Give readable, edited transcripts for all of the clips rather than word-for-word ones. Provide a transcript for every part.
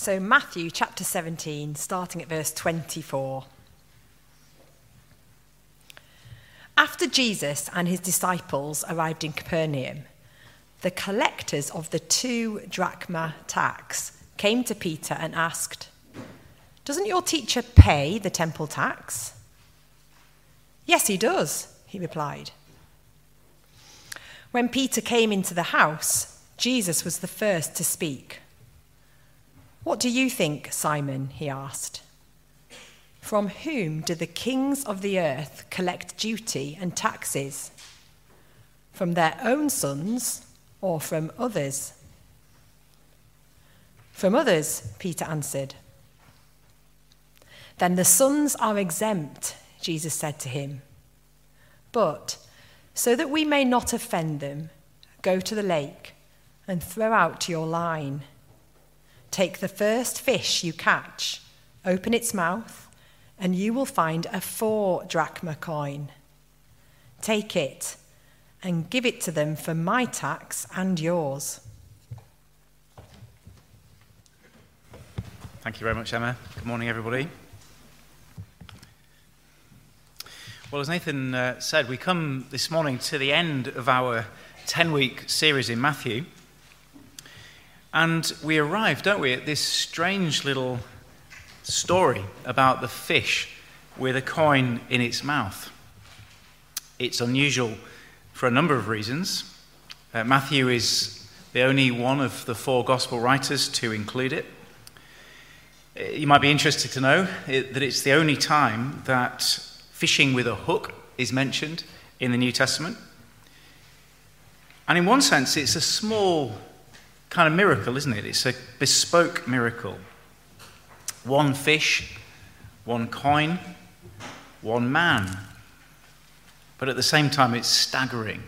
So Matthew chapter 17, starting at verse 24. After Jesus and his disciples arrived in Capernaum, the collectors of the 2 drachma tax came to Peter and asked, "Doesn't your teacher pay the temple tax?" "Yes, he does," he replied. When Peter came into the house, Jesus was the first to speak. "What do you think, Simon?" he asked. "From whom do the kings of the earth collect duty and taxes? From their own sons or from others?" "From others," Peter answered. "Then the sons are exempt," Jesus said to him. "But so that we may not offend them, go to the lake and throw out your line. Take the first fish you catch, open its mouth, and you will find a 4 drachma coin. Take it and give it to them for my tax and yours." Thank you very much, Emma. Good morning, everybody. Well, as Nathan said, we come this morning to the end of our 10-week series in Matthew. And we arrive, don't we, at this strange little story about the fish with a coin in its mouth. It's unusual for a number of reasons. Matthew is the only one of the 4 gospel writers to include it. You might be interested to know that it's the only time that fishing with a hook is mentioned in the New Testament. And in one sense, it's a small kind of miracle, isn't it? It's a bespoke miracle. 1 fish, 1 coin, 1 man. But at the same time, it's staggering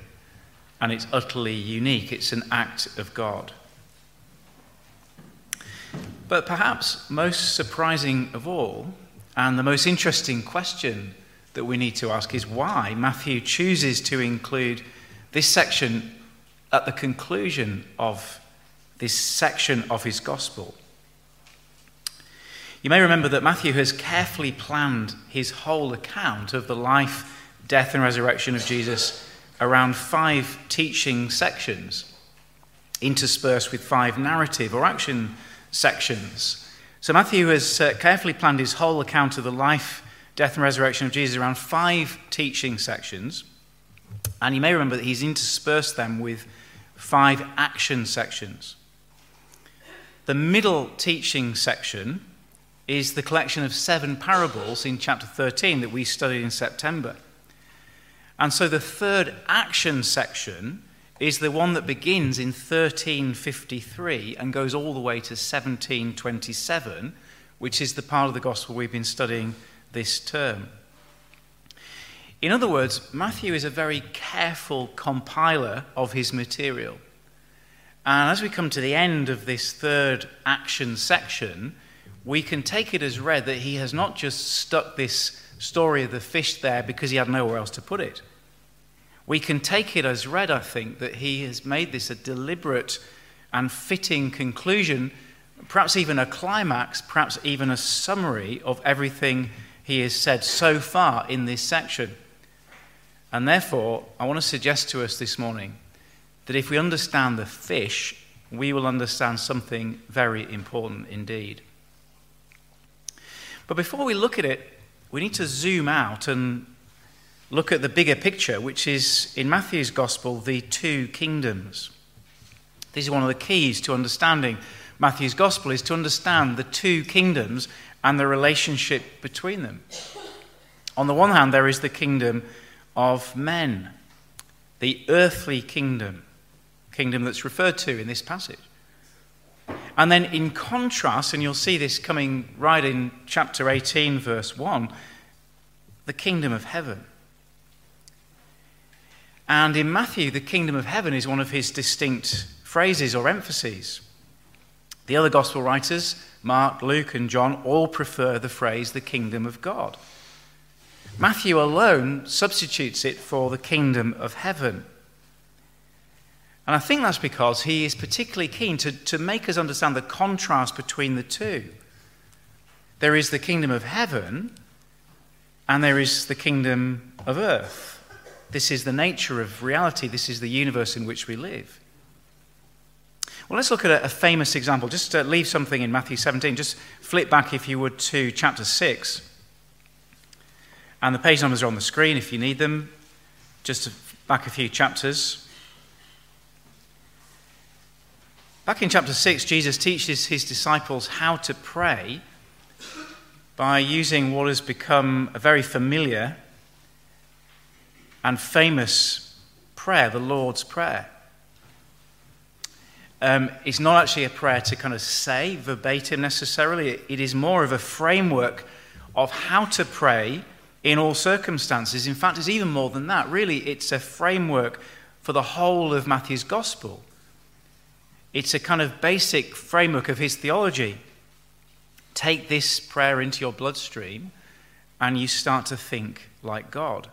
and it's utterly unique. It's an act of God. But perhaps most surprising of all, and the most interesting question that we need to ask, is why Matthew chooses to include this section at the conclusion of this section of his gospel. You may remember that Matthew has carefully planned his whole account of the life, death, and resurrection of Jesus around 5 teaching sections, interspersed with 5 narrative or action sections. So Matthew has carefully planned his whole account of the life, death, and resurrection of Jesus around 5 teaching sections. And you may remember that he's interspersed them with 5 action sections. The middle teaching section is the collection of 7 parables in chapter 13 that we studied in September. And so the 3rd action section is the one that begins in 1353 and goes all the way to 1727, which is the part of the gospel we've been studying this term. In other words, Matthew is a very careful compiler of his material. And as we come to the end of this 3rd action section, we can take it as read that he has not just stuck this story of the fish there because he had nowhere else to put it. We can take it as read, I think, that he has made this a deliberate and fitting conclusion, perhaps even a climax, perhaps even a summary of everything he has said so far in this section. And therefore, I want to suggest to us this morning that if we understand the fish, we will understand something very important indeed. But before we look at it, we need to zoom out and look at the bigger picture, which is, in Matthew's gospel, the 2 kingdoms. This is one of the keys to understanding Matthew's gospel, is to understand the 2 kingdoms and the relationship between them. On the one hand, there is the kingdom of men, the earthly kingdom that's referred to in this passage. And then in contrast, and you'll see this coming right in chapter 18, verse 1, the kingdom of heaven. And in Matthew, the kingdom of heaven is one of his distinct phrases or emphases. The other gospel writers, Mark, Luke, and John, all prefer the phrase the kingdom of God. Matthew alone substitutes it for the kingdom of heaven. And I think that's because he is particularly keen to make us understand the contrast between the two. There is the kingdom of heaven and there is the kingdom of earth. This is the nature of reality. This is the universe in which we live. Well, let's look at a famous example. Just leave something in Matthew 17. Just flip back, if you would, to chapter 6. And the page numbers are on the screen if you need them. Just back a few chapters. Back in chapter 6, Jesus teaches his disciples how to pray by using what has become a very familiar and famous prayer, the Lord's Prayer. It's not actually a prayer to kind of say verbatim necessarily. It is more of a framework of how to pray in all circumstances. In fact, it's even more than that. Really, it's a framework for the whole of Matthew's gospel. It's a kind of basic framework of his theology. Take this prayer into your bloodstream and you start to think like God.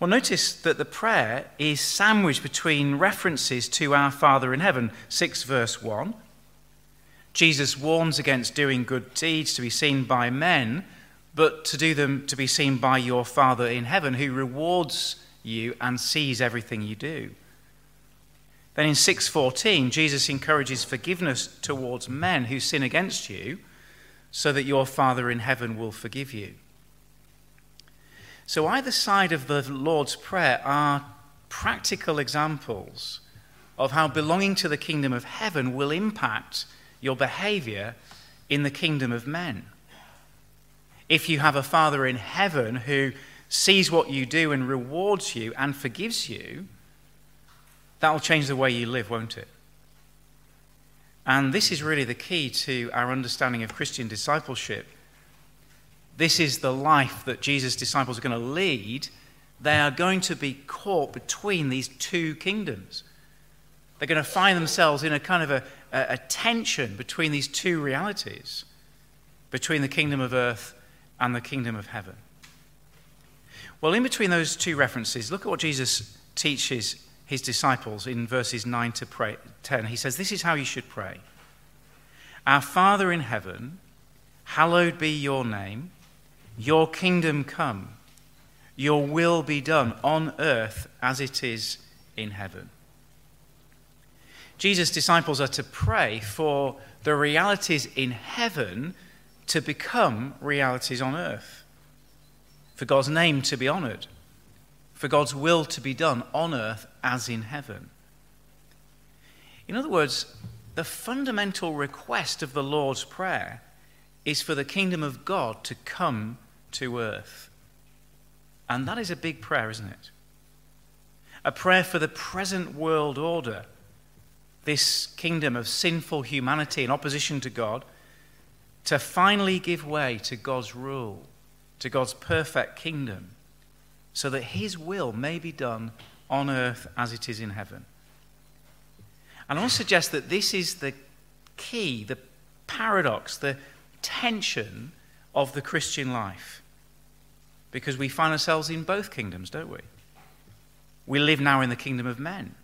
Well, notice that the prayer is sandwiched between references to our Father in heaven. 6 verse 1. Jesus warns against doing good deeds to be seen by men, but to do them to be seen by your Father in heaven, who rewards you and sees everything you do. Then in 6:14, Jesus encourages forgiveness towards men who sin against you, so that your Father in heaven will forgive you. So either side of the Lord's Prayer are practical examples of how belonging to the kingdom of heaven will impact your behavior in the kingdom of men. If you have a Father in heaven who sees what you do and rewards you and forgives you, that will change the way you live, won't it? And this is really the key to our understanding of Christian discipleship. This is the life that Jesus' disciples are going to lead. They are going to be caught between these two kingdoms. They're going to find themselves in a kind of a tension between these two realities, between the kingdom of earth and the kingdom of heaven. Well, in between those two references, look at what Jesus teaches his disciples in verses 9 to 10. He says, this is how you should pray. Our Father in heaven, hallowed be your name. Your kingdom come, your will be done on earth as it is in heaven. Jesus' disciples are to pray for the realities in heaven to become realities on earth, for God's name to be honored, for God's will to be done on earth as in heaven. In other words, the fundamental request of the Lord's Prayer is for the kingdom of God to come to earth. And that is a big prayer, isn't it? A prayer for the present world order, this kingdom of sinful humanity in opposition to God, to finally give way to God's rule, to God's perfect kingdom, so that his will may be done on earth as it is in heaven. And I want to suggest that this is the key, the paradox, the tension of the Christian life, because we find ourselves in both kingdoms, don't we? We live now in the kingdom of men.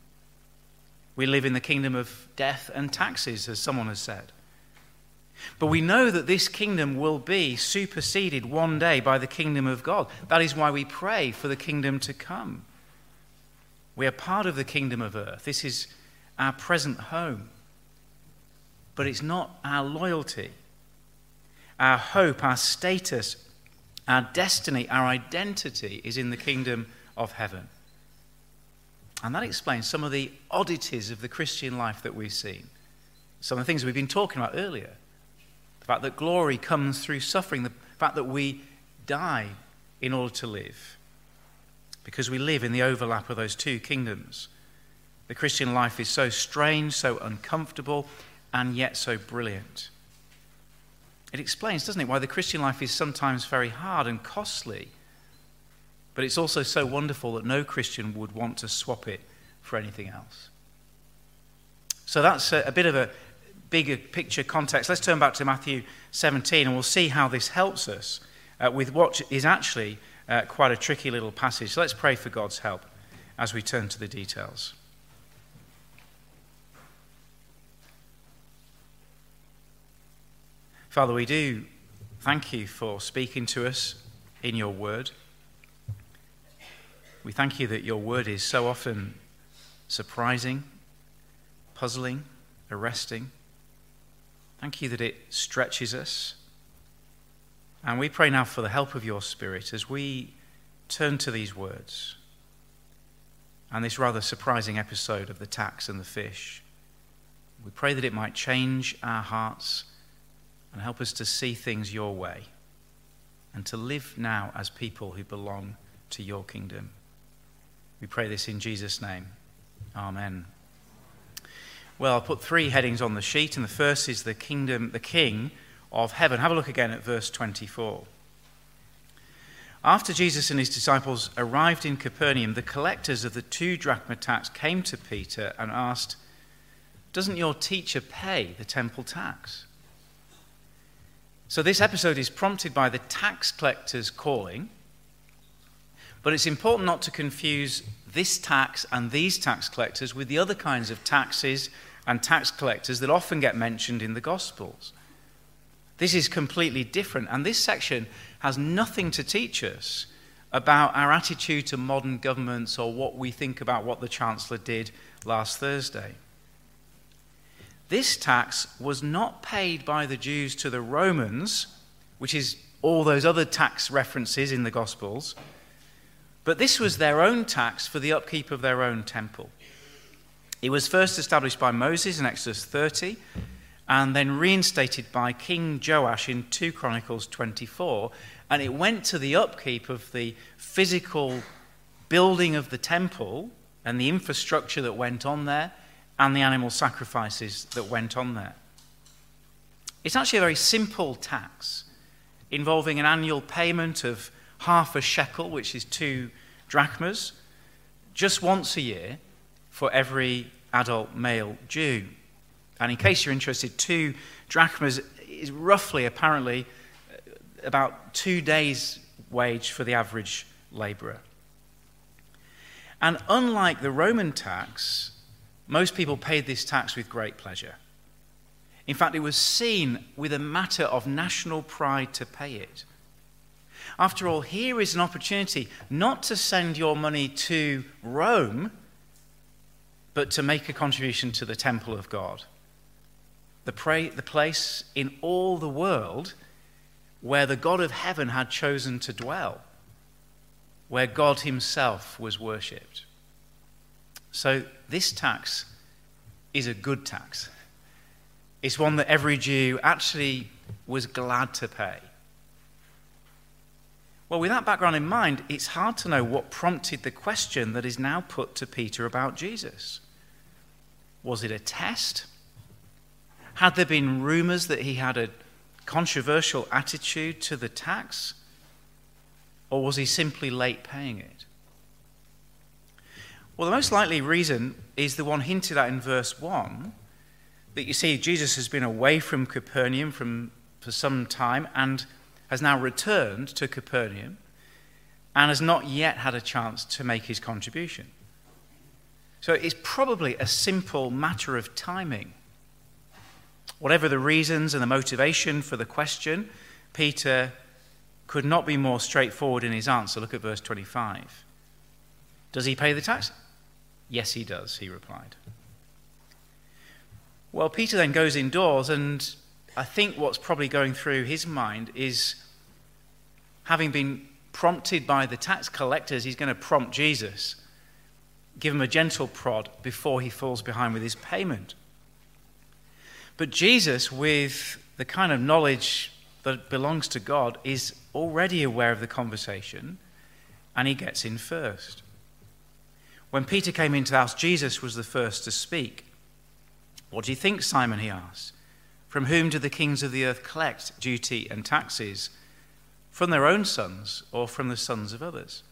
We live in the kingdom of death and taxes, as someone has said. But we know that this kingdom will be superseded one day by the kingdom of God. That is why we pray for the kingdom to come. We are part of the kingdom of earth. This is our present home. But it's not our loyalty, our hope, our status, our destiny, our identity is in the kingdom of heaven. And that explains some of the oddities of the Christian life that we've seen. Some of the things we've been talking about earlier. The fact that glory comes through suffering. The fact that we die in order to live. Because we live in the overlap of those two kingdoms. The Christian life is so strange, so uncomfortable, and yet so brilliant. It explains, doesn't it, why the Christian life is sometimes very hard and costly, but it's also so wonderful that no Christian would want to swap it for anything else. So that's a bit of a bigger picture context. Let's turn back to Matthew 17 and we'll see how this helps us with what is actually quite a tricky little passage. So let's pray for God's help as we turn to the details. Father, we do thank you for speaking to us in your word. We thank you that your word is so often surprising, puzzling, arresting. Thank you that it stretches us. And we pray now for the help of your Spirit as we turn to these words and this rather surprising episode of the tax and the fish. We pray that it might change our hearts and help us to see things your way and to live now as people who belong to your kingdom. We pray this in Jesus' name. Amen. Well, I'll put three headings on the sheet, and the first is the kingdom, the King of Heaven. Have a look again at verse 24. After Jesus and his disciples arrived in Capernaum, the collectors of the 2 drachma tax came to Peter and asked, "Doesn't your teacher pay the temple tax?" So this episode is prompted by the tax collector's calling, but it's important not to confuse this tax and these tax collectors with the other kinds of taxes and tax collectors that often get mentioned in the Gospels. This is completely different, and this section has nothing to teach us about our attitude to modern governments or what we think about what the Chancellor did last Thursday. This tax was not paid by the Jews to the Romans, which is all those other tax references in the Gospels, but this was their own tax for the upkeep of their own temple. It was first established by Moses in Exodus 30, and then reinstated by King Joash in 2 Chronicles 24. And it went to the upkeep of the physical building of the temple and the infrastructure that went on there and the animal sacrifices that went on there. It's actually a very simple tax involving an annual payment of half a shekel, which is 2 drachmas, just once a year for every adult male Jew. And in case you're interested, 2 drachmas is roughly, apparently, about 2 days' wage for the average labourer. And unlike the Roman tax, most people paid this tax with great pleasure. In fact, it was seen with a matter of national pride to pay it. After all, here is an opportunity not to send your money to Rome, but to make a contribution to the temple of God. The place in all the world where the God of heaven had chosen to dwell, where God himself was worshipped. So this tax is a good tax. It's one that every Jew actually was glad to pay. Well, with that background in mind, it's hard to know what prompted the question that is now put to Peter about Jesus. Was it a test? Had there been rumours that he had a controversial attitude to the tax? Or was he simply late paying it? Well, the most likely reason is the one hinted at in verse 1, that you see Jesus has been away from Capernaum for some time and has now returned to Capernaum and has not yet had a chance to make his contribution. So it's probably a simple matter of timing. Whatever the reasons and the motivation for the question, Peter could not be more straightforward in his answer. Look at verse 25. Does he pay the tax? Yes, he does, he replied. Well, Peter then goes indoors, and I think what's probably going through his mind is, having been prompted by the tax collectors, he's going to prompt Jesus, give him a gentle prod before he falls behind with his payment. But Jesus, with the kind of knowledge that belongs to God, is already aware of the conversation, and he gets in first. When Peter came into the house, Jesus was the first to speak. "What do you think, Simon?" he asked. "From whom do the kings of the earth collect duty and taxes? From their own sons or from the sons of others?"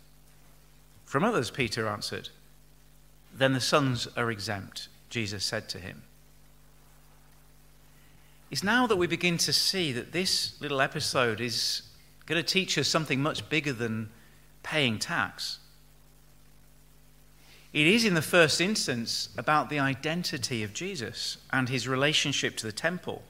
"From others," Peter answered. "Then the sons are exempt," Jesus said to him. It's now that we begin to see that this little episode is going to teach us something much bigger than paying tax. It is, in the first instance, about the identity of Jesus and his relationship to the temple.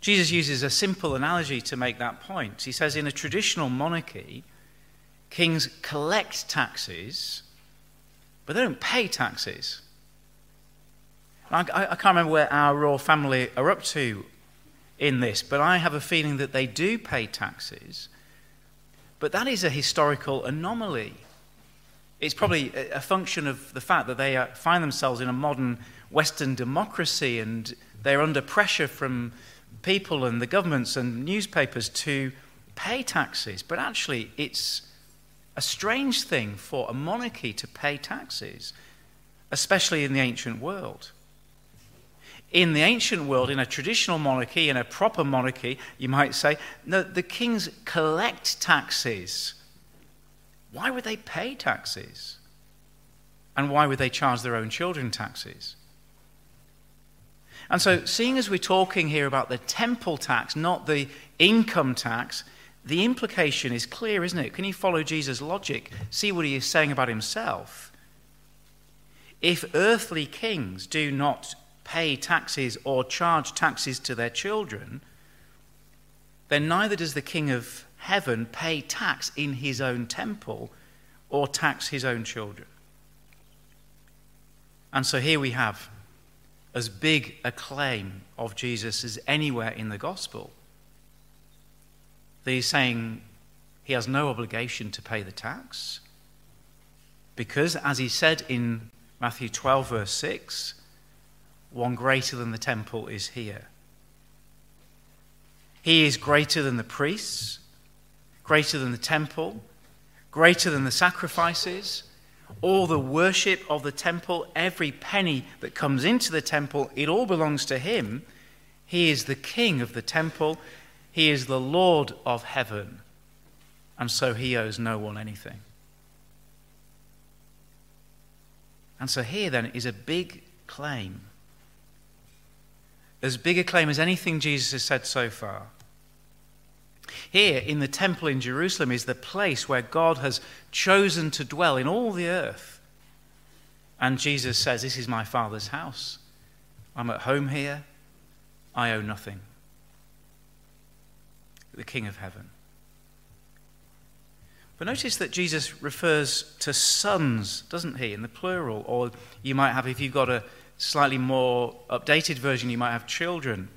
Jesus uses a simple analogy to make that point. He says in a traditional monarchy, kings collect taxes, but they don't pay taxes. I can't remember where our royal family are up to in this, but I have a feeling that they do pay taxes, but that is a historical anomaly. It's probably a function of the fact that they find themselves in a modern Western democracy and they're under pressure from people and the governments and newspapers to pay taxes. But actually, it's a strange thing for a monarchy to pay taxes, especially in the ancient world. In the ancient world, in a traditional monarchy, in a proper monarchy, you might say, no, the kings collect taxes. Why would they pay taxes? And why would they charge their own children taxes? And so, seeing as we're talking here about the temple tax, not the income tax, the implication is clear, isn't it? Can you follow Jesus' logic? See what he is saying about himself. If earthly kings do not pay taxes or charge taxes to their children, then neither does the King of Heaven pay tax in his own temple or tax his own children. And so here we have as big a claim of Jesus as anywhere in the gospel. That he's saying he has no obligation to pay the tax because, as he said in Matthew 12, verse 6, one greater than the temple is here. He is greater than the priests, greater than the temple, greater than the sacrifices, all the worship of the temple, every penny that comes into the temple, it all belongs to him. He is the king of the temple. He is the Lord of heaven. And so he owes no one anything. And so here then is a big claim. As big a claim as anything Jesus has said so far. Here in the temple in Jerusalem is the place where God has chosen to dwell in all the earth. And Jesus says, this is my Father's house. I'm at home here. I owe nothing. The King of Heaven. But notice that Jesus refers to sons, doesn't he, in the plural? Or you might have, if you've got a slightly more updated version, you might have children.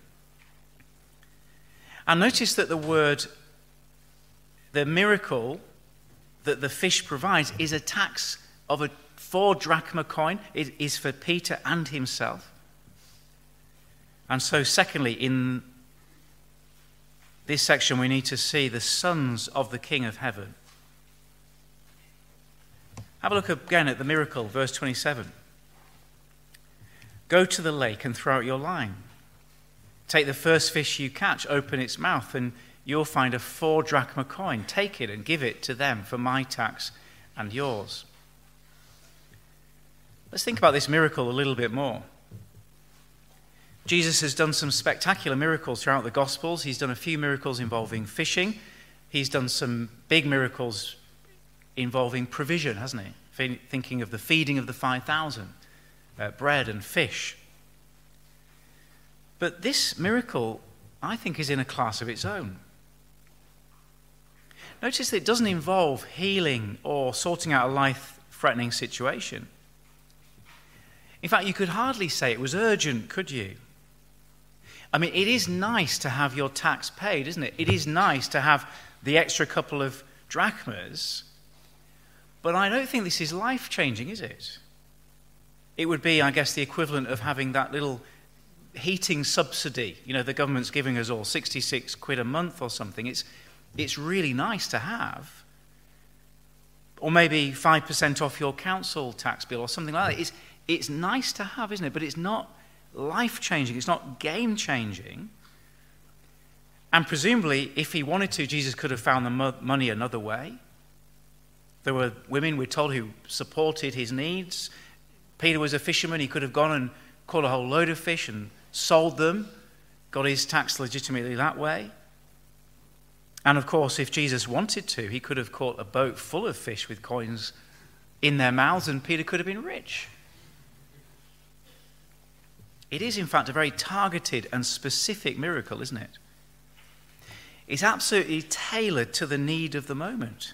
And notice that the word, the miracle that the fish provides is a tax of 4 drachma coin. It is for Peter and himself. And so secondly, in this section, we need to see the sons of the King of Heaven. Have a look again at the miracle, verse 27. Go to the lake and throw out your line. Take the first fish you catch, open its mouth, and you'll find a 4 drachma coin. Take it and give it to them for my tax and yours. Let's think about this miracle a little bit more. Jesus has done some spectacular miracles throughout the Gospels. He's done a few miracles involving fishing. He's done some big miracles involving provision, hasn't he? Thinking of the feeding of the 5,000. Bread and fish. But this miracle, I think, is in a class of its own. Notice that it doesn't involve healing or sorting out a life-threatening situation. In fact, you could hardly say it was urgent, could you? I mean, it is nice to have your tax paid, isn't it? It is nice to have the extra couple of drachmas, but I don't think this is life-changing, is it? It would be, I guess, the equivalent of having that little heating subsidy. You know, the government's giving us all 66 quid a month or something. It's really nice to have. Or maybe 5% off your council tax bill or something like that. It's nice to have, isn't it? But it's not life-changing. It's not game-changing. And presumably, if he wanted to, Jesus could have found the money another way. There were women, we're told, who supported his needs. Peter was a fisherman. He could have gone and caught a whole load of fish and sold them, got his tax legitimately that way. And of course, if Jesus wanted to, he could have caught a boat full of fish with coins in their mouths and Peter could have been rich. It is, in fact, a very targeted and specific miracle, isn't it? It's absolutely tailored to the need of the moment.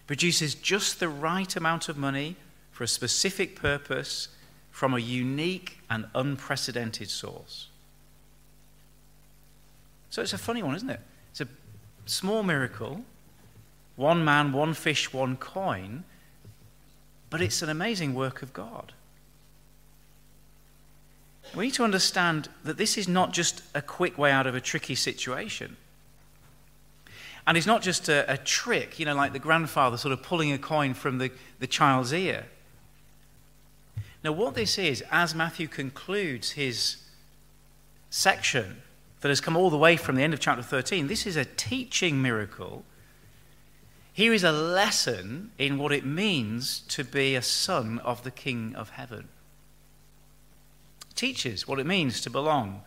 It produces just the right amount of money for a specific purpose from a unique and unprecedented source. So it's a funny one, isn't it? It's a small miracle, one man, one fish, one coin, but it's an amazing work of God. We need to understand that this is not just a quick way out of a tricky situation. And it's not just a trick, you know, like the grandfather sort of pulling a coin from the child's ear. Now, what this is, as Matthew concludes his section that has come all the way from the end of chapter 13, this is a teaching miracle. Here is a lesson in what it means to be a son of the King of Heaven. Teaches what it means to belong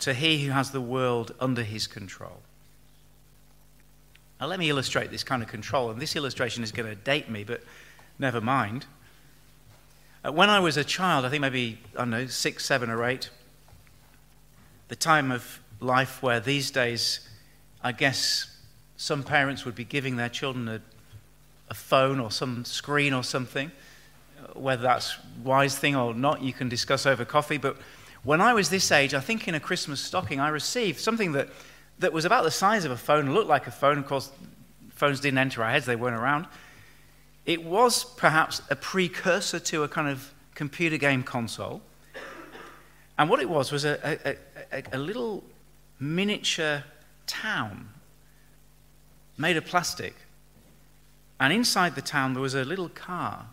to he who has the world under his control. Now let me illustrate this kind of control, and this illustration is going to date me, but never mind. When I was a child, I think maybe, I don't know, 6, 7 or 8, the time of life where these days, I guess some parents would be giving their children a phone or some screen or something. Whether that's a wise thing or not, you can discuss over coffee. But when I was this age, I think in a Christmas stocking, I received something that was about the size of a phone, looked like a phone. Of course, phones didn't enter our heads, they weren't around. It was perhaps a precursor to a kind of computer game console. And what it was a little miniature town made of plastic. And inside the town, there was a little car.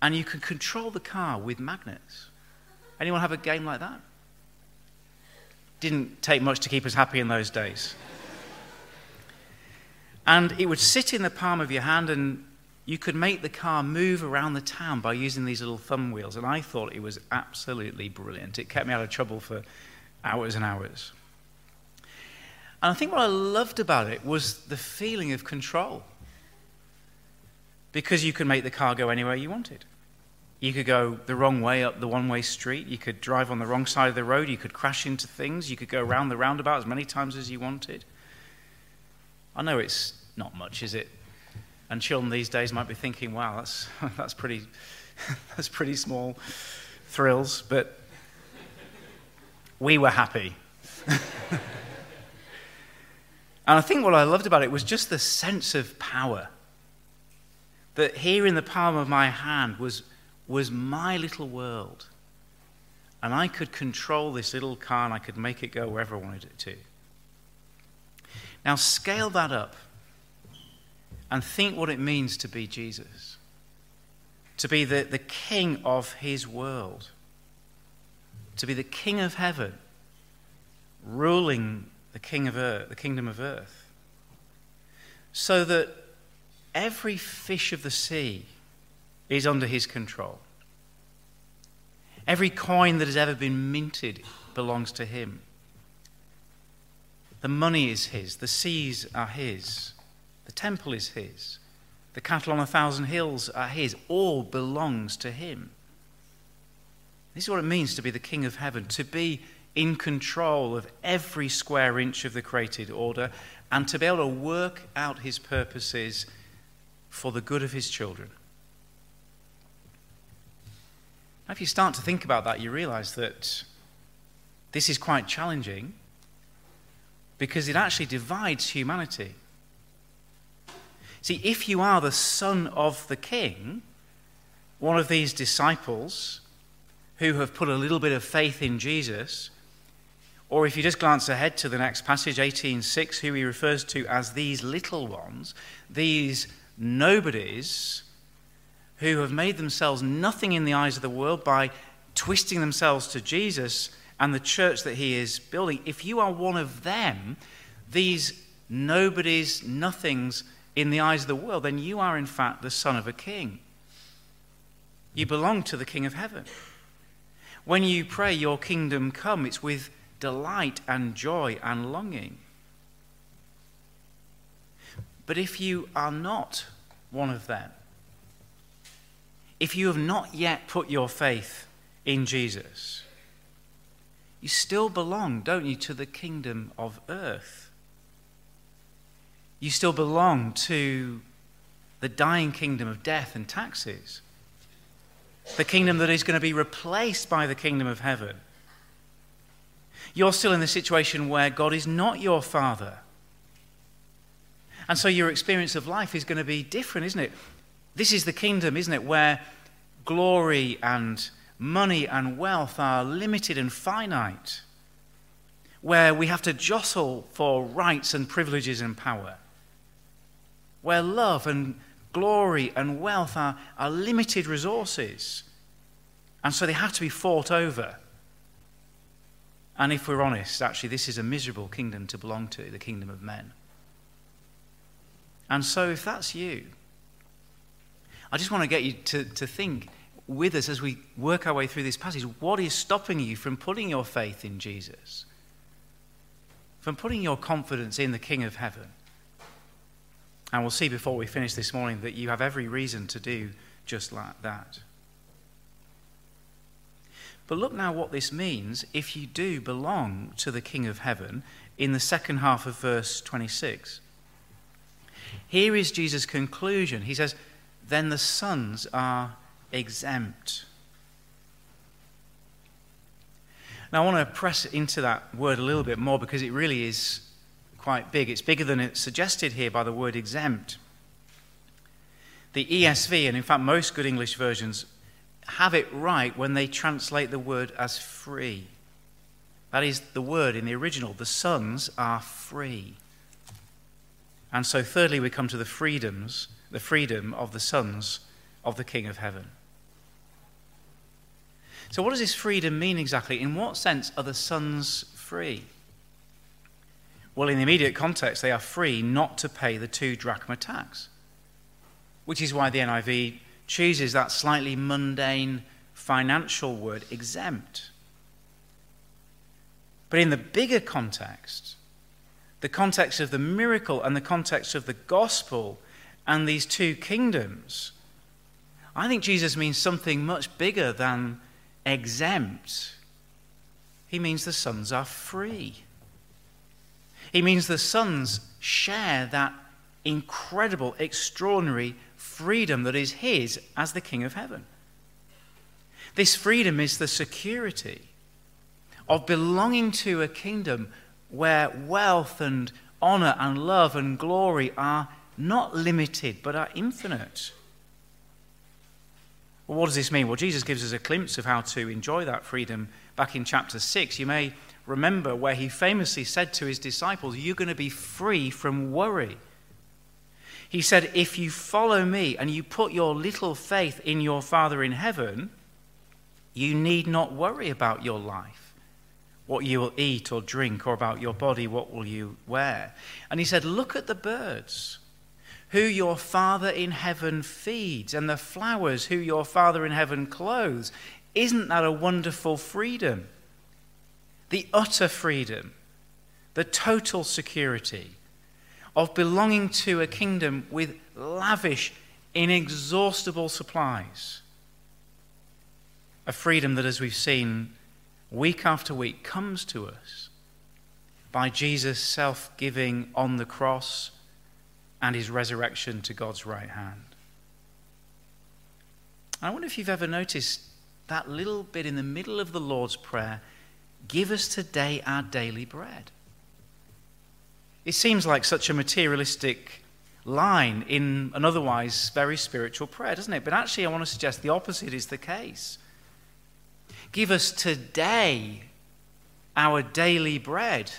And you can control the car with magnets. Anyone have a game like that? Didn't take much to keep us happy in those days. And it would sit in the palm of your hand, and you could make the car move around the town by using these little thumb wheels. And I thought it was absolutely brilliant. It kept me out of trouble for hours and hours. And I think what I loved about it was the feeling of control. Because you could make the car go anywhere you wanted. You could go the wrong way up the one-way street. You could drive on the wrong side of the road. You could crash into things. You could go around the roundabout as many times as you wanted. I know it's not much, is it? And children these days might be thinking, wow, that's pretty small thrills. But we were happy. And I think what I loved about it was just the sense of power. That here in the palm of my hand was my little world. And I could control this little car, and I could make it go wherever I wanted it to. Now scale that up and think what it means to be Jesus. To be the king of his world. To be the King of Heaven, ruling the king of earth, the kingdom of earth. So that every fish of the sea is under his control. Every coin that has ever been minted belongs to him. The money is his. The seas are his. The temple is his. The cattle on 1,000 hills are his. All belongs to him. This is what it means to be the King of Heaven, to be in control of every square inch of the created order, and to be able to work out his purposes for the good of his children. Now, if you start to think about that, you realize that this is quite challenging because it actually divides humanity. See, if you are the son of the King, one of these disciples who have put a little bit of faith in Jesus, or if you just glance ahead to the next passage, 18:6, who he refers to as these little ones, these nobodies who have made themselves nothing in the eyes of the world by twisting themselves to Jesus and the church that he is building. If you are one of them, these nobodies, nothings in the eyes of the world, then you are in fact the son of a king. You belong to the King of Heaven. When you pray, your kingdom come, it's with delight and joy and longing. But if you are not one of them, if you have not yet put your faith in Jesus, you still belong, don't you, to the kingdom of earth. You still belong to the dying kingdom of death and taxes, the kingdom that is going to be replaced by the kingdom of heaven. You're still in the situation where God is not your father. And so your experience of life is going to be different, isn't it? This is the kingdom, isn't it, where glory and money and wealth are limited and finite, where we have to jostle for rights and privileges and power, where love and glory and wealth are limited resources, and so they have to be fought over. And if we're honest, actually, this is a miserable kingdom to belong to, the kingdom of men. And so if that's you, I just want to get you to think with us as we work our way through this passage, what is stopping you from putting your faith in Jesus? From putting your confidence in the King of Heaven? And we'll see before we finish this morning that you have every reason to do just like that. But look now what this means if you do belong to the King of Heaven in the second half of verse 26. Here is Jesus' conclusion. He says, then the sons are exempt. Now I want to press into that word a little bit more because it really is quite big. It's bigger than it's suggested here by the word exempt. The ESV, and in fact most good English versions, have it right when they translate the word as free. That is the word in the original. The sons are free. And so thirdly, we come to the freedom of the sons of the King of Heaven. So what does this freedom mean exactly? In what sense are the sons free? Well, in the immediate context, they are free not to pay the 2 drachma tax, which is why the NIV chooses that slightly mundane financial word, exempt. But in the bigger context, the context of the miracle and the context of the gospel and these 2 kingdoms, I think Jesus means something much bigger than exempt. He means the sons are free. He means the sons share that incredible, extraordinary freedom that is his as the King of Heaven. This freedom is the security of belonging to a kingdom where wealth and honor and love and glory are not limited but are infinite. Well, what does this mean? Well, Jesus gives us a glimpse of how to enjoy that freedom back in chapter 6. You may remember where he famously said to his disciples, you're going to be free from worry. He said, if you follow me and you put your little faith in your Father in heaven, you need not worry about your life, what you will eat or drink, or about your body, what will you wear? And he said, look at the birds, who your Father in heaven feeds, and the flowers, who your Father in heaven clothes. Isn't that a wonderful freedom? The utter freedom, the total security of belonging to a kingdom with lavish, inexhaustible supplies. A freedom that, as we've seen, week after week comes to us by Jesus' self-giving on the cross and his resurrection to God's right hand. I wonder if you've ever noticed that little bit in the middle of the Lord's Prayer, give us today our daily bread. It seems like such a materialistic line in an otherwise very spiritual prayer, doesn't it? But actually I want to suggest the opposite is the case. Give us today our daily bread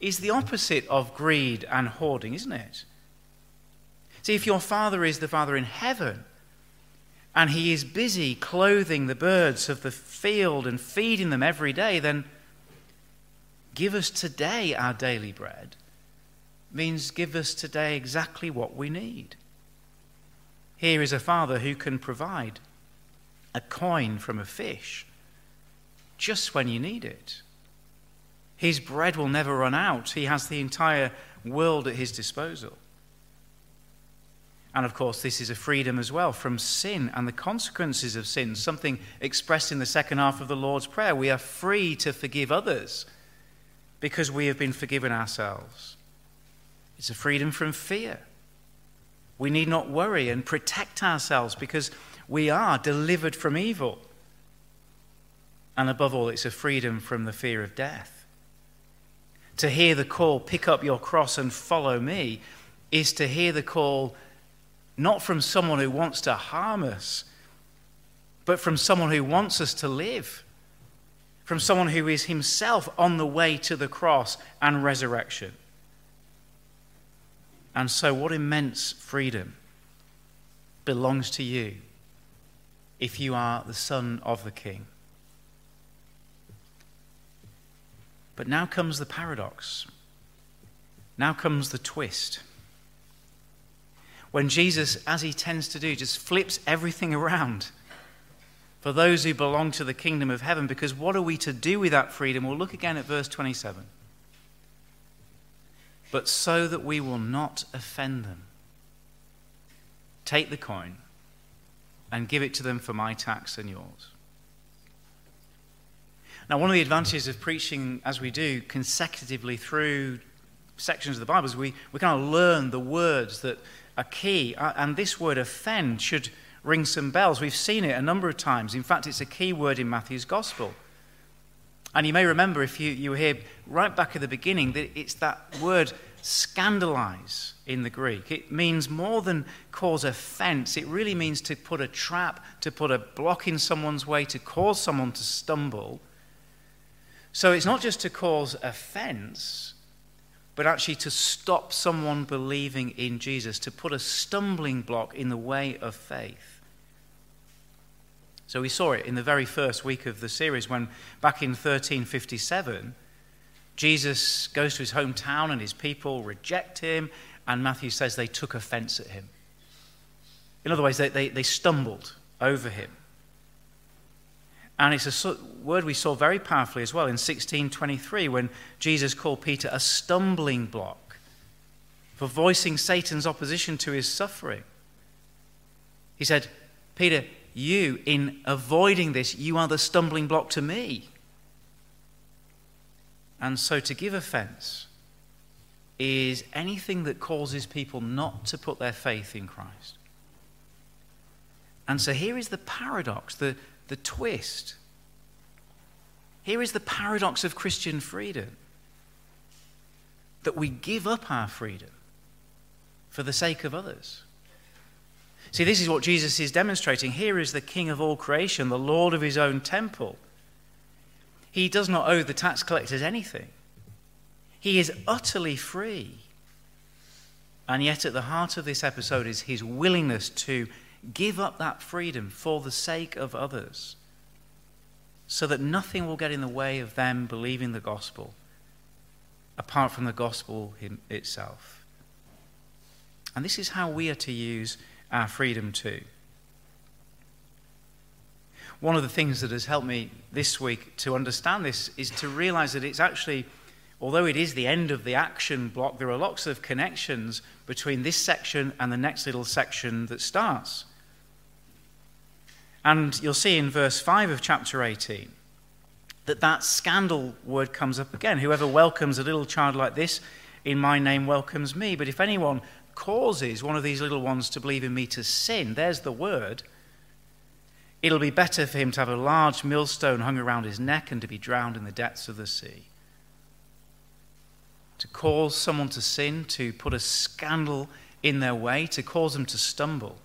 is the opposite of greed and hoarding, isn't it? See, if your Father is the Father in heaven and he is busy clothing the birds of the field and feeding them every day, then give us today our daily bread means give us today exactly what we need. Here is a Father who can provide a coin from a fish just when you need it. His bread will never run out. He has the entire world at his disposal. And of course, this is a freedom as well from sin and the consequences of sin, something expressed in the second half of the Lord's Prayer. We are free to forgive others because we have been forgiven ourselves. It's a freedom from fear. We need not worry and protect ourselves because we are delivered from evil. And above all, it's a freedom from the fear of death. To hear the call, pick up your cross and follow me, is to hear the call not from someone who wants to harm us, but from someone who wants us to live, from someone who is himself on the way to the cross and resurrection. And so what immense freedom belongs to you if you are the son of the King. But now comes the paradox. Now comes the twist. When Jesus, as he tends to do, just flips everything around for those who belong to the kingdom of heaven, because what are we to do with that freedom? We'll look again at verse 27. But so that we will not offend them, take the coin and give it to them for my tax and yours. Now, one of the advantages of preaching, as we do, consecutively through sections of the Bible is we kind of learn the words that are key, and this word offend should ring some bells. We've seen it a number of times. In fact, it's a key word in Matthew's Gospel. And you may remember, if you were here right back at the beginning, that it's that word scandalize in the Greek. It means more than cause offense. It really means to put a trap, to put a block in someone's way, to cause someone to stumble. So it's not just to cause offense, but actually to stop someone believing in Jesus, to put a stumbling block in the way of faith. So we saw it in the very first week of the series when, back in 1357, Jesus goes to his hometown and his people reject him, and Matthew says they took offense at him. In other words, they stumbled over him. And it's a word we saw very powerfully as well in 1623 when Jesus called Peter a stumbling block for voicing Satan's opposition to his suffering. He said, Peter, you, in avoiding this, you are the stumbling block to me. And so to give offense is anything that causes people not to put their faith in Christ. And so here is the paradox, the twist. Here is the paradox of Christian freedom, that we give up our freedom for the sake of others. See, this is what Jesus is demonstrating. Here is the King of all creation, the Lord of his own temple. He does not owe the tax collectors anything. He is utterly free. And yet at the heart of this episode is his willingness to give up that freedom for the sake of others, so that nothing will get in the way of them believing the gospel apart from the gospel itself. And this is how we are to use our freedom too. One of the things that has helped me this week to understand this is to realize that it's actually, although it is the end of the action block, there are lots of connections between this section and the next little section that starts. And you'll see in verse 5 of chapter 18 that scandal word comes up again. Whoever welcomes a little child like this in my name welcomes me, but if anyone causes one of these little ones to believe in me to sin, there's the word, it'll be better for him to have a large millstone hung around his neck and to be drowned in the depths of the sea. To cause someone to sin, to put a scandal in their way, to cause them to stumble,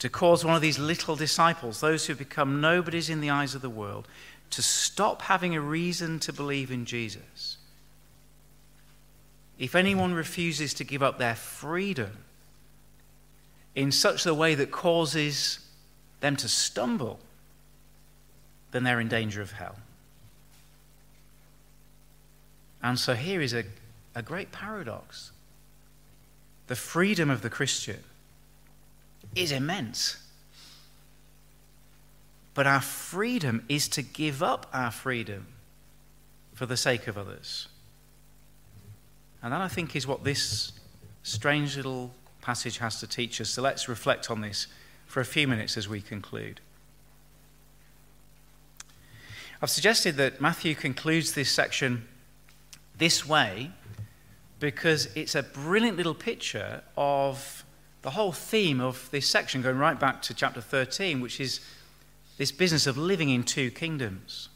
to cause one of these little disciples, those who become nobodies in the eyes of the world, to stop having a reason to believe in Jesus. If anyone refuses to give up their freedom in such a way that causes them to stumble, then they're in danger of hell. And so here is a great paradox. The freedom of the Christian is immense. But our freedom is to give up our freedom for the sake of others. And that, I think, is what this strange little passage has to teach us. So let's reflect on this for a few minutes as we conclude. I've suggested that Matthew concludes this section this way because it's a brilliant little picture of the whole theme of this section, going right back to chapter 13, which is this business of living in two kingdoms.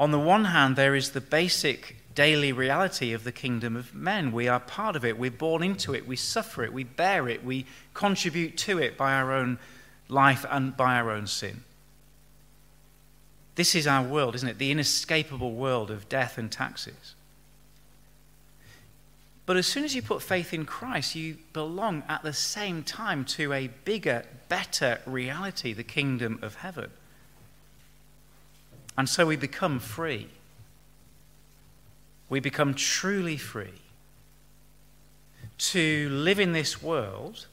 On the one hand, there is the basic daily reality of the kingdom of men. We are part of it. We're born into it. We suffer it. We bear it. We contribute to it by our own life and by our own sin. This is our world, isn't it? The inescapable world of death and taxes. But as soon as you put faith in Christ, you belong at the same time to a bigger, better reality, the kingdom of heaven. And so we become free. We become truly free to live in this world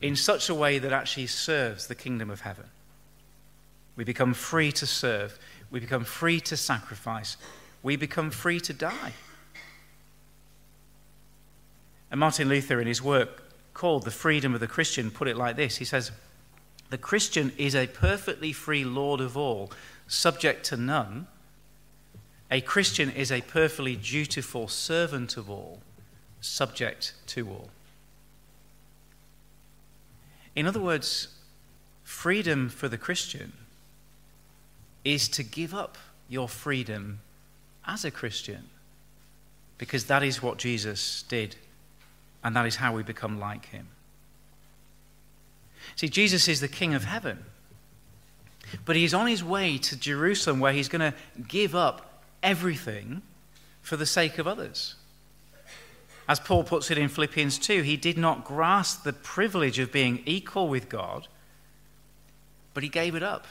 in such a way that actually serves the kingdom of heaven. We become free to serve. We become free to sacrifice. We become free to die. And Martin Luther, in his work called The Freedom of the Christian, put it like this. He says, the Christian is a perfectly free lord of all, subject to none. A Christian is a perfectly dutiful servant of all, subject to all. In other words, freedom for the Christian is to give up your freedom as a Christian, because that is what Jesus did, and that is how we become like him. See, Jesus is the King of heaven, but he's on his way to Jerusalem, where he's going to give up everything for the sake of others. As Paul puts it in Philippians 2, he did not grasp the privilege of being equal with God, but he gave it up,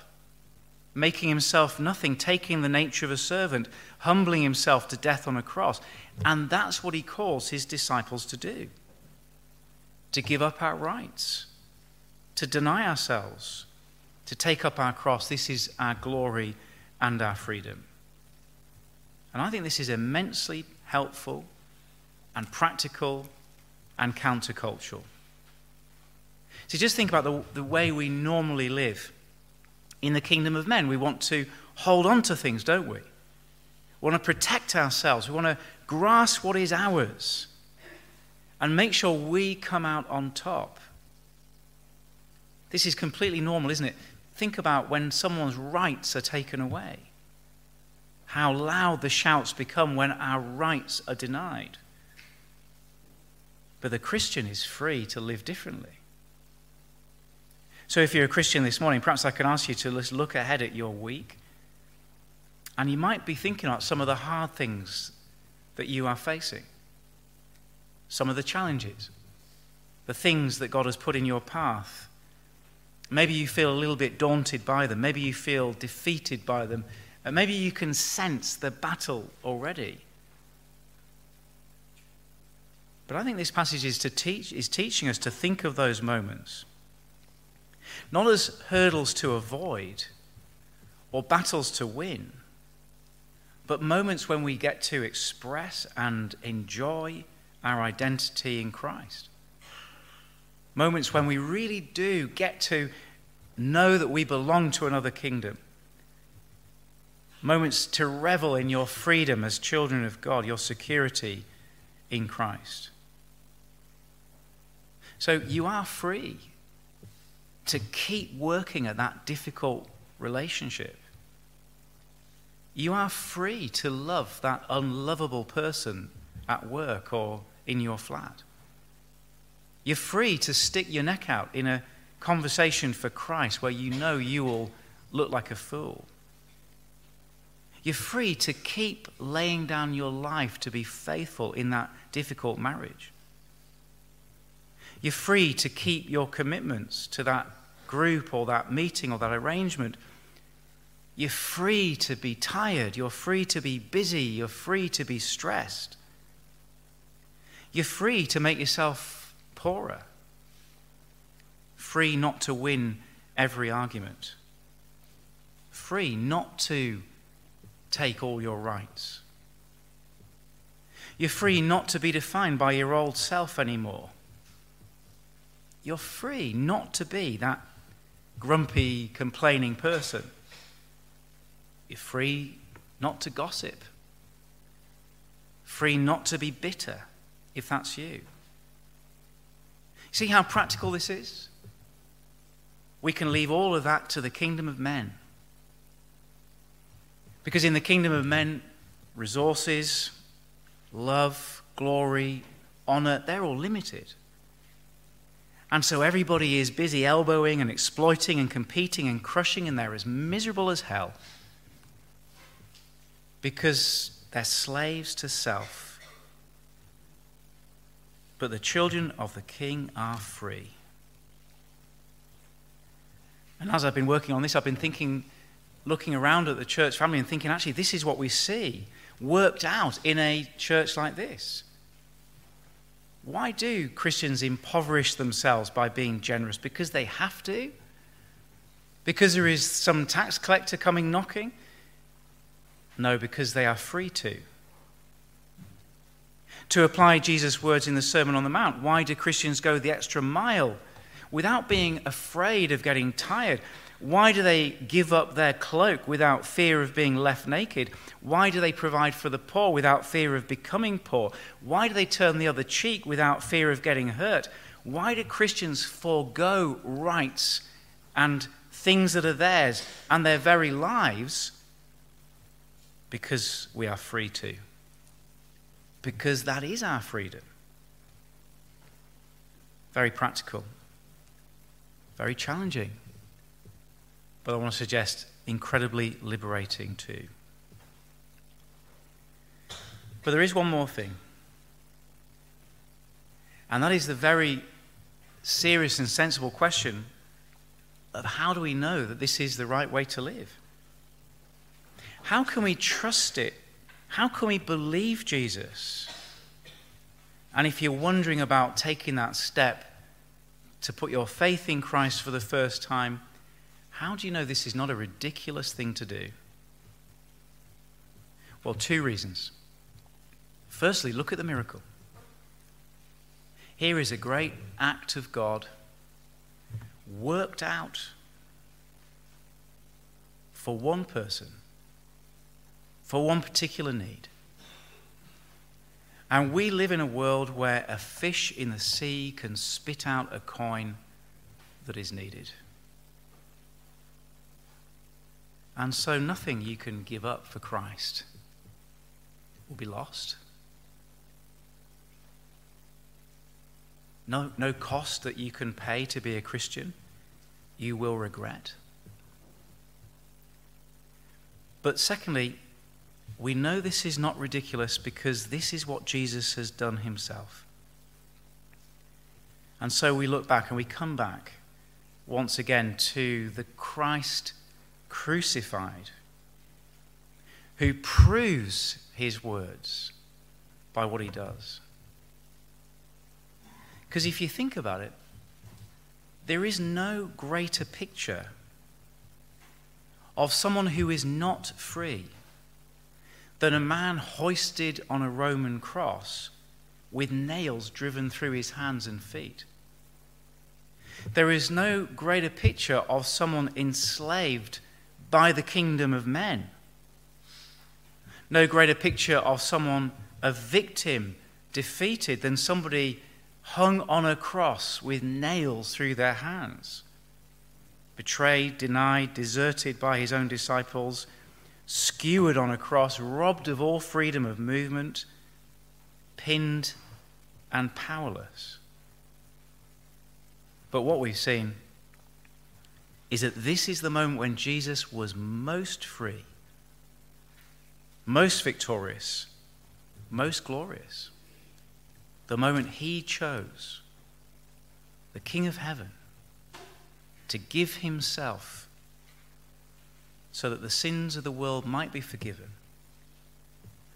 making himself nothing, taking the nature of a servant, humbling himself to death on a cross. And that's what he calls his disciples to do, to give up our rights, to deny ourselves, to take up our cross. This is our glory and our freedom. And I think this is immensely helpful and practical and countercultural. So just think about the way we normally live. In the kingdom of men, we want to hold on to things, don't we? We want to protect ourselves. We want to grasp what is ours and make sure we come out on top. This is completely normal, isn't it? Think about when someone's rights are taken away, how loud the shouts become when our rights are denied. But the Christian is free to live differently. So if you're a Christian this morning, perhaps I can ask you to look ahead at your week. And you might be thinking about some of the hard things that you are facing, some of the challenges, the things that God has put in your path. Maybe you feel a little bit daunted by them. Maybe you feel defeated by them. And maybe you can sense the battle already. But I think this passage is teaching us to think of those moments not as hurdles to avoid or battles to win, but moments when we get to express and enjoy our identity in Christ. Moments when we really do get to know that we belong to another kingdom. Moments to revel in your freedom as children of God, your security in Christ. So you are free to keep working at that difficult relationship. You are free to love that unlovable person at work or in your flat. You're free to stick your neck out in a conversation for Christ where you know you will look like a fool. You're free to keep laying down your life to be faithful in that difficult marriage. You're free to keep your commitments to that group or that meeting or that arrangement. You're free to be tired. You're free to be busy. You're free to be stressed. You're free to make yourself poorer. Free not to win every argument. Free not to take all your rights. You're free not to be defined by your old self anymore. You're free not to be that grumpy, complaining person. You're free not to gossip. Free not to be bitter, if that's you. See how practical this is? We can leave all of that to the kingdom of men. Because in the kingdom of men, resources, love, glory, honor, they're all limited. And so everybody is busy elbowing and exploiting and competing and crushing, and they're as miserable as hell. Because they're slaves to self. But the children of the King are free. And as I've been working on this, I've been thinking, looking around at the church family and thinking, actually, this is what we see worked out in a church like this. Why do Christians impoverish themselves by being generous? Because they have to? Because there is some tax collector coming knocking? No, because they are free to. To apply Jesus' words in the Sermon on the Mount, why do Christians go the extra mile without being afraid of getting tired? Why do they give up their cloak without fear of being left naked? Why do they provide for the poor without fear of becoming poor? Why do they turn the other cheek without fear of getting hurt? Why do Christians forego rights and things that are theirs and their very lives? Because we are free to. Because that is our freedom. Very practical. Very challenging. But I want to suggest incredibly liberating too. But there is one more thing. And that is the very serious and sensible question of how do we know that this is the right way to live? How can we trust it? How can we believe Jesus? And if you're wondering about taking that step to put your faith in Christ for the first time, how do you know this is not a ridiculous thing to do? Well, two reasons. Firstly, look at the miracle. Here is a great act of God worked out for one person, for one particular need. And we live in a world where a fish in the sea can spit out a coin that is needed. And so nothing you can give up for Christ will be lost. No cost that you can pay to be a Christian, you will regret. But secondly, we know this is not ridiculous because this is what Jesus has done himself. And so we look back and we come back once again to the Christ crucified, who proves his words by what he does. Because if you think about it, there is no greater picture of someone who is not free than a man hoisted on a Roman cross with nails driven through his hands and feet. There is no greater picture of someone enslaved by the kingdom of men. No greater picture of someone, a victim, defeated than somebody hung on a cross with nails through their hands. Betrayed, denied, deserted by his own disciples, skewered on a cross, robbed of all freedom of movement, pinned and powerless. But what we've seen is that this is the moment when Jesus was most free, most victorious, most glorious. The moment he chose, the King of Heaven, to give himself so that the sins of the world might be forgiven,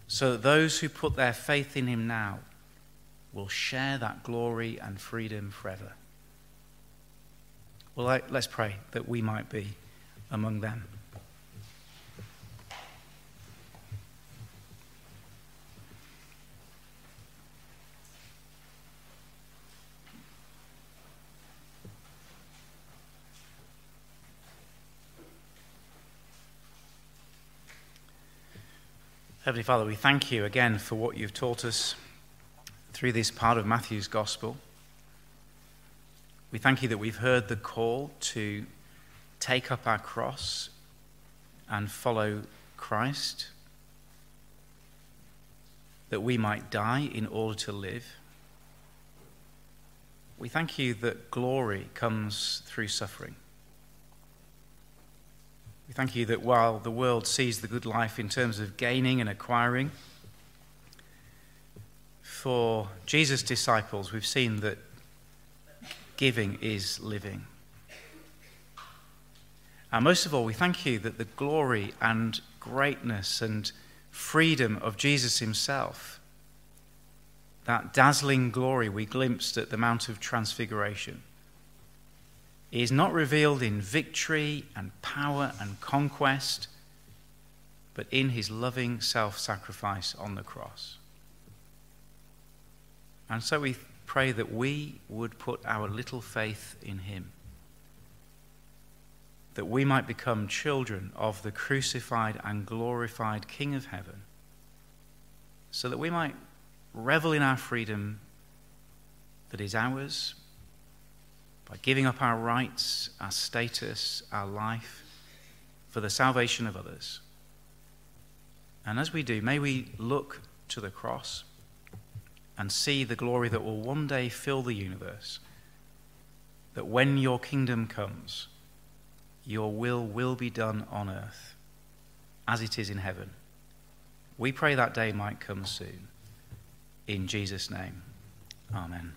so that those who put their faith in him now will share that glory and freedom forever. Well, let's pray that we might be among them. Heavenly Father, we thank you again for what you've taught us through this part of Matthew's Gospel. We thank you that we've heard the call to take up our cross and follow Christ, that we might die in order to live. We thank you that glory comes through suffering. We thank you that while the world sees the good life in terms of gaining and acquiring, for Jesus' disciples, we've seen that giving is living. And most of all, we thank you that the glory and greatness and freedom of Jesus himself, that dazzling glory we glimpsed at the Mount of Transfiguration, is not revealed in victory and power and conquest, but in his loving self-sacrifice on the cross. And so we pray that we would put our little faith in him, that we might become children of the crucified and glorified King of heaven, so that we might revel in our freedom that is ours by giving up our rights, our status, our life for the salvation of others. And as we do, may we look to the cross and see the glory that will one day fill the universe, that when your kingdom comes, your will be done on earth as it is in heaven. We pray that day might come soon. In Jesus' name, amen.